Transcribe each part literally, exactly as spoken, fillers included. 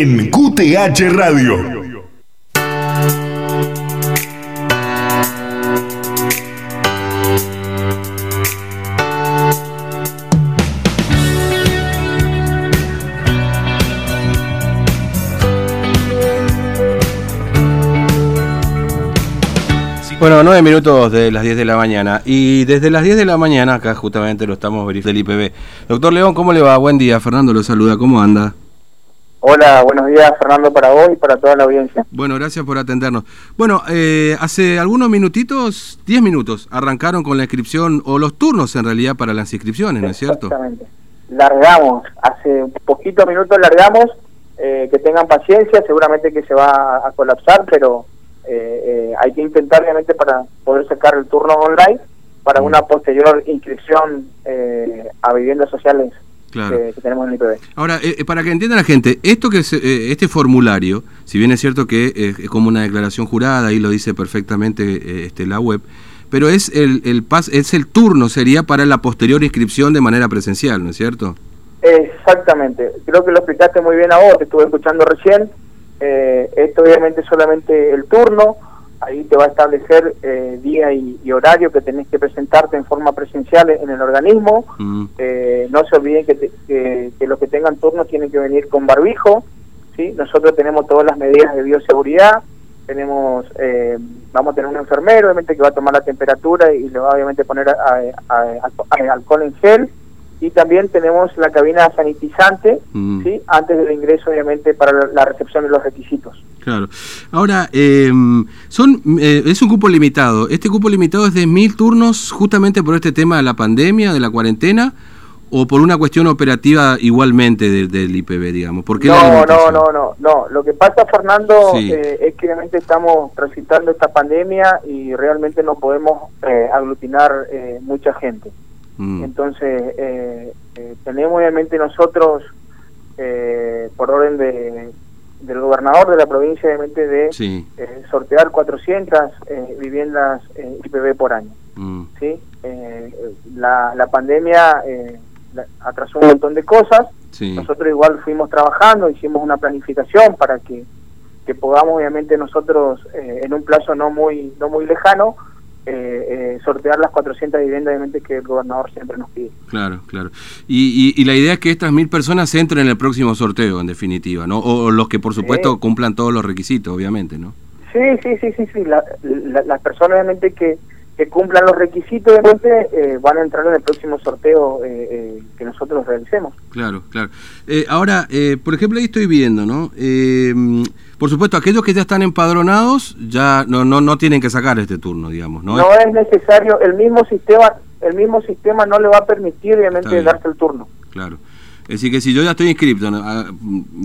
En Q T H Radio. Bueno, nueve minutos de las diez de la mañana. Y desde las diez de la mañana, acá justamente lo estamos verificando del I P B. Doctor León, ¿cómo le va? Buen día. Fernando lo saluda. ¿Cómo anda? Hola, buenos días, Fernando, para vos y para toda la audiencia. Bueno, gracias por atendernos. Bueno, eh, hace algunos minutitos, diez minutos, arrancaron con la inscripción, o los turnos en realidad para las inscripciones, ¿no es cierto? Exactamente. Largamos, hace poquitos minutos largamos, eh, que tengan paciencia, seguramente que se va a colapsar, pero eh, eh, hay que intentar realmente para poder sacar el turno online para una posterior inscripción eh, a viviendas sociales. Claro. Que, que tenemos en el I P B. Ahora, eh, para que entienda la gente, esto que es, eh, este formulario, si bien es cierto que eh, es como una declaración jurada, ahí lo dice perfectamente eh, este, la web, pero es el, el pas, es el turno, sería para la posterior inscripción de manera presencial, ¿no es cierto? Exactamente, creo que lo explicaste muy bien a vos, te estuve escuchando recién. Eh, esto obviamente es solamente el turno, ahí te va a establecer eh, día y, y horario que tenés que presentarte en forma presencial en el organismo. Mm. Eh, no se olviden que, te, que, que los que tengan turno tienen que venir con barbijo, ¿sí? Nosotros tenemos todas las medidas de bioseguridad, tenemos eh, vamos a tener un enfermero obviamente que va a tomar la temperatura y le va obviamente a poner a, a, a, a, alcohol en gel, y también tenemos la cabina sanitizante. Mm. ¿Sí? Antes del ingreso obviamente para la, la recepción de los requisitos. Claro. Ahora, eh, son eh, es un cupo limitado. ¿Este cupo limitado es de mil turnos justamente por este tema de la pandemia, de la cuarentena, o por una cuestión operativa igualmente del de, de I P B, digamos? ¿Por qué no, no, no, no, no. Lo que pasa, Fernando, sí. eh, es que realmente estamos transitando esta pandemia y realmente no podemos eh, aglutinar eh, mucha gente. Mm. Entonces, eh, eh, tenemos obviamente nosotros, eh, por orden de... del gobernador de la provincia, obviamente, de sí. eh, sortear cuatrocientas eh, viviendas eh, I P B por año. Mm. ¿Sí? Eh, la, la pandemia eh, la, atrasó un montón de cosas. Sí. Nosotros igual fuimos trabajando, hicimos una planificación para que, que podamos, obviamente, nosotros, eh, en un plazo no muy no muy lejano, Eh, eh, sortear las cuatrocientas viviendas obviamente que el gobernador siempre nos pide. Claro, claro. Y, y, y la idea es que estas mil personas entren en el próximo sorteo, en definitiva, ¿no? O, o los que, por supuesto, sí. cumplan todos los requisitos, obviamente, ¿no? Sí, sí, sí, sí, sí. La, la, las personas, obviamente, que, que cumplan los requisitos, obviamente, eh, van a entrar en el próximo sorteo eh, eh, que nosotros realicemos. Claro, claro. Eh, ahora, eh, por ejemplo, ahí estoy viendo, ¿no? Eh, Por supuesto, aquellos que ya están empadronados ya no no no tienen que sacar este turno, digamos, ¿no? No es necesario, el mismo sistema el mismo sistema no le va a permitir obviamente darse el turno. Claro. Es decir que si yo ya estoy inscripto,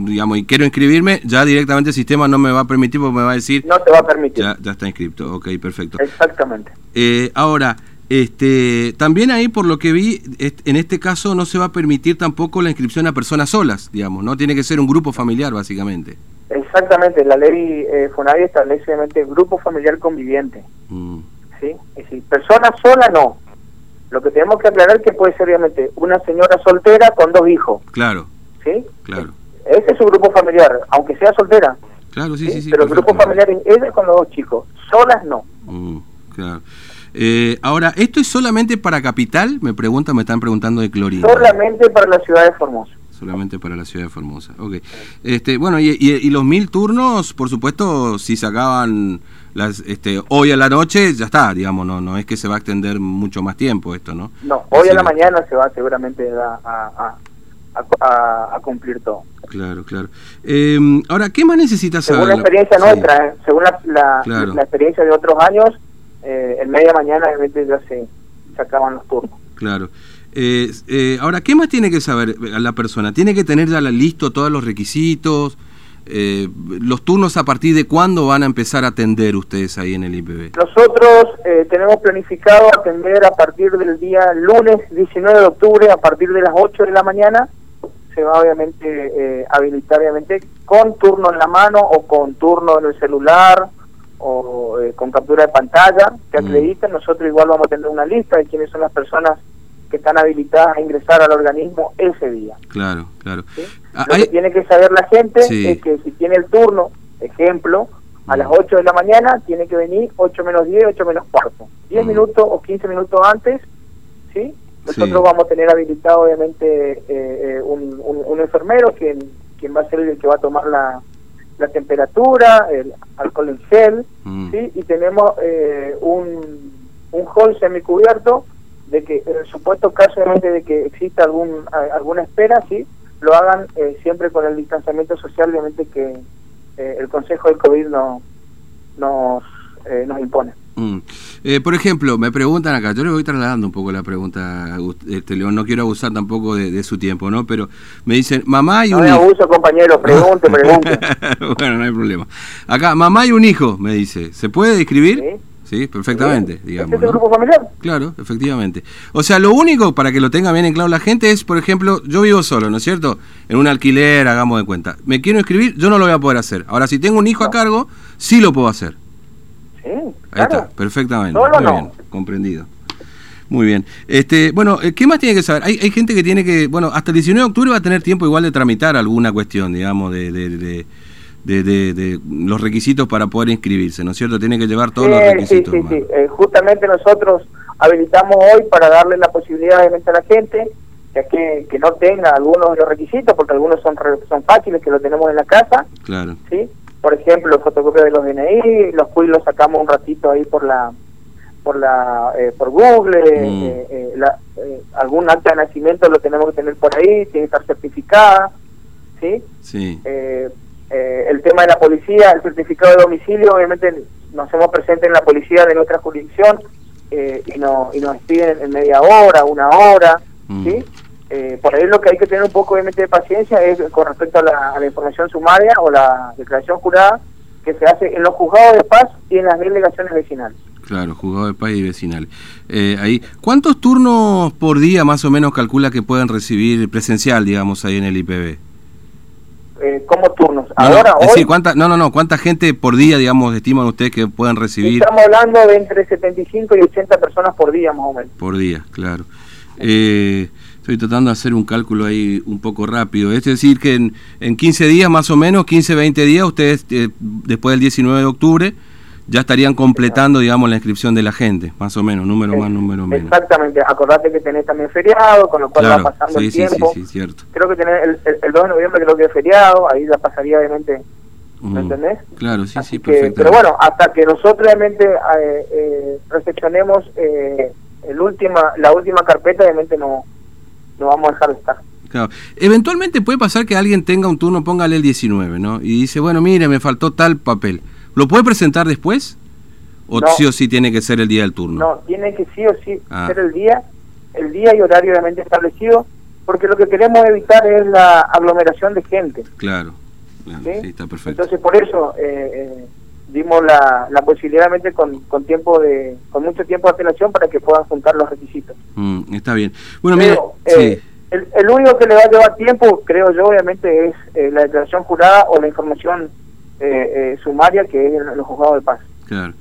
digamos, y quiero inscribirme, ya directamente el sistema no me va a permitir porque me va a decir... No te va a permitir. Ya, ya está inscripto, ok, perfecto. Exactamente. Eh, ahora... Este, también ahí, por lo que vi, en este caso no se va a permitir tampoco la inscripción a personas solas, digamos, ¿no? Tiene que ser un grupo familiar, básicamente. Exactamente, la ley eh, Fonavi establece obviamente grupo familiar conviviente. Mm. ¿Sí? Es decir, persona sola no. Lo que tenemos que aclarar es que puede ser obviamente una señora soltera con dos hijos. Claro. ¿Sí? Claro. Ese es su grupo familiar, aunque sea soltera. Claro, sí, sí, sí. sí pero el grupo familiar, ella con los dos chicos, solas no. Mm, claro. Eh, ahora, ¿esto es solamente para Capital? Me preguntan, me están preguntando de Clorinda. Solamente para la ciudad de Formosa. Solamente para la ciudad de Formosa, ok. Este, bueno, y, y, y los mil turnos, por supuesto, si se acaban las, este, hoy a la noche, ya está, digamos, no no es que se va a extender mucho más tiempo esto, ¿no? No, hoy Así a la que... mañana se va seguramente a, a, a, a, a cumplir todo. Claro, claro. Eh, ahora, ¿qué más necesitas saber? Según la experiencia sí. nuestra, eh, según la, la, claro. la experiencia de otros años, Eh, en media mañana realmente ya se sacaban los turnos. Claro. Eh, eh, ahora, ¿qué más tiene que saber la persona? ¿Tiene que tener ya listo todos los requisitos? Eh, ¿Los turnos a partir de cuándo van a empezar a atender ustedes ahí en el I P B? Nosotros eh, tenemos planificado atender a partir del día lunes diecinueve de octubre, a partir de las ocho de la mañana, se va obviamente eh, habilitar obviamente con turno en la mano o con turno en el celular, o eh, con captura de pantalla, que acrediten. Nosotros igual vamos a tener una lista de quiénes son las personas que están habilitadas a ingresar al organismo ese día. Claro, claro. ¿Sí? Ah, Lo hay... que tiene que saber la gente sí. es que si tiene el turno, ejemplo, a las ocho de la mañana, tiene que venir ocho menos diez, ocho menos cuarto. diez mm. minutos o quince minutos antes, ¿sí? Nosotros sí. vamos a tener habilitado, obviamente, eh, eh, un, un, un enfermero, quien, quien va a ser el que va a tomar la... la temperatura, el alcohol en gel, mm. ¿sí? Y tenemos eh, un, un hall semicubierto de que en el supuesto caso de que exista algún a, alguna espera, sí, lo hagan eh, siempre con el distanciamiento social, obviamente, que eh, el Consejo del COVID no, nos, eh, nos impone. Mm. Eh, por ejemplo, me preguntan acá, yo le voy trasladando un poco la pregunta a este, León, no quiero abusar tampoco de, de su tiempo, ¿no? Pero me dicen, mamá y no un hijo. No abuso, compañero, pregunte, pregunte. Bueno, no hay problema. Acá, mamá y un hijo, me dice, ¿se puede describir? Sí. Sí, perfectamente, digamos. ¿Es el grupo familiar? Claro, efectivamente. O sea, lo único, para que lo tenga bien en claro la gente, es, por ejemplo, yo vivo solo, ¿no es cierto? En un alquiler, hagamos de cuenta. Me quiero inscribir, yo no lo voy a poder hacer. Ahora, si tengo un hijo no. a cargo, sí lo puedo hacer. Sí, claro. Ahí está, perfectamente. Solo Muy no. bien, comprendido. Muy bien. Este, bueno, ¿qué más tiene que saber? Hay, hay gente que tiene que, bueno, hasta el diecinueve de octubre va a tener tiempo igual de tramitar alguna cuestión, digamos, de de, de, de, de, de los requisitos para poder inscribirse, ¿no es cierto? Tiene que llevar todos sí, los requisitos. Sí, sí, sí. Eh, justamente nosotros habilitamos hoy para darle la posibilidad de meter a la gente ya que, que no tenga algunos de los requisitos, porque algunos son son fáciles, que los tenemos en la casa. Claro. Sí. Por ejemplo, fotocopia de los D N I, los C U I L los sacamos un ratito ahí por la por la eh, por Google, mm. eh, eh, la, eh, algún acta de nacimiento lo tenemos que tener por ahí, tiene que estar certificada, sí. sí. Eh, eh, el tema de la policía, el certificado de domicilio, obviamente nos hacemos presentes en la policía de nuestra jurisdicción eh, y, no, y nos piden en media hora, una hora, mm. sí. Eh, por ahí lo que hay que tener un poco obviamente de paciencia es con respecto a la, a la información sumaria o la declaración jurada que se hace en los juzgados de paz y en las delegaciones vecinales. Claro, juzgado de paz y vecinal. Eh, ahí, ¿cuántos turnos por día más o menos calcula que pueden recibir presencial, digamos, ahí en el I P B? Eh, ¿Cómo turnos? No, Ahora, no, es hoy, decir, ¿cuánta, no, no, no, ¿cuánta gente por día, digamos, estiman ustedes que pueden recibir? Estamos hablando de entre setenta y cinco y ochenta personas por día, más o menos. Por día, claro. Eh... Estoy tratando de hacer un cálculo ahí un poco rápido. Es decir, que en, en quince días más o menos, quince, veinte días, ustedes eh, después del diecinueve de octubre ya estarían completando, digamos, la inscripción de la gente, más o menos, número más, número menos. Exactamente. Acordate que tenés también feriado, con lo cual claro, va pasando sí, el tiempo. Sí, sí, sí, cierto. Creo que tenés el, el, el dos de noviembre creo que es feriado, ahí ya pasaría obviamente, ¿me mm, entendés? Claro, sí, Así sí, perfecto. Pero bueno, hasta que nosotros realmente eh, eh, recepcionemos eh, el última, la última carpeta, obviamente no... no vamos a dejar de estar. Claro. Eventualmente puede pasar que alguien tenga un turno, póngale el diecinueve, ¿no? Y dice, bueno, mire, me faltó tal papel. ¿Lo puede presentar después? ¿O no, sí o sí tiene que ser el día del turno? No, tiene que sí o sí ah. ser el día, el día y horario obviamente establecido, porque lo que queremos evitar es la aglomeración de gente. Claro, claro ¿sí? Sí, está perfecto. Entonces por eso eh, eh, dimos la, la posibilidad realmente con, con tiempo de con mucho tiempo de apelación para que puedan juntar los requisitos. Mm, está bien. Bueno, Pero, mira, eh, sí. el, el único que le va a llevar tiempo, creo yo, obviamente, es eh, la declaración jurada o la información eh, eh, sumaria que es en los juzgados de paz. Claro,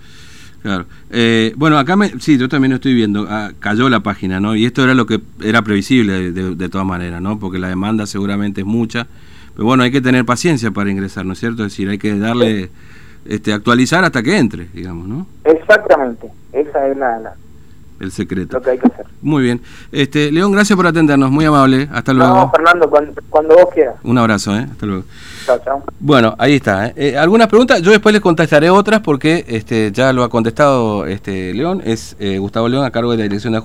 claro. Eh, bueno, acá me, sí, yo también lo estoy viendo. Ah, cayó la página, ¿no? Y esto era lo que era previsible de, de, de todas maneras, ¿no? Porque la demanda seguramente es mucha. Pero bueno, hay que tener paciencia para ingresar, ¿no es cierto? Es decir, hay que darle... Sí. Este, actualizar hasta que entre, digamos, ¿no? Exactamente, esa es la, la el secreto. Lo que hay que hacer. Muy bien. Este, León, gracias por atendernos, muy amable. Hasta luego. No, Fernando, cuando, cuando vos quieras. Un abrazo, ¿eh? Hasta luego. Chao, chao. Bueno, ahí está, ¿eh? Eh, algunas preguntas, yo después les contestaré otras porque este ya lo ha contestado este León, es eh, Gustavo León a cargo de la Dirección de Justicia.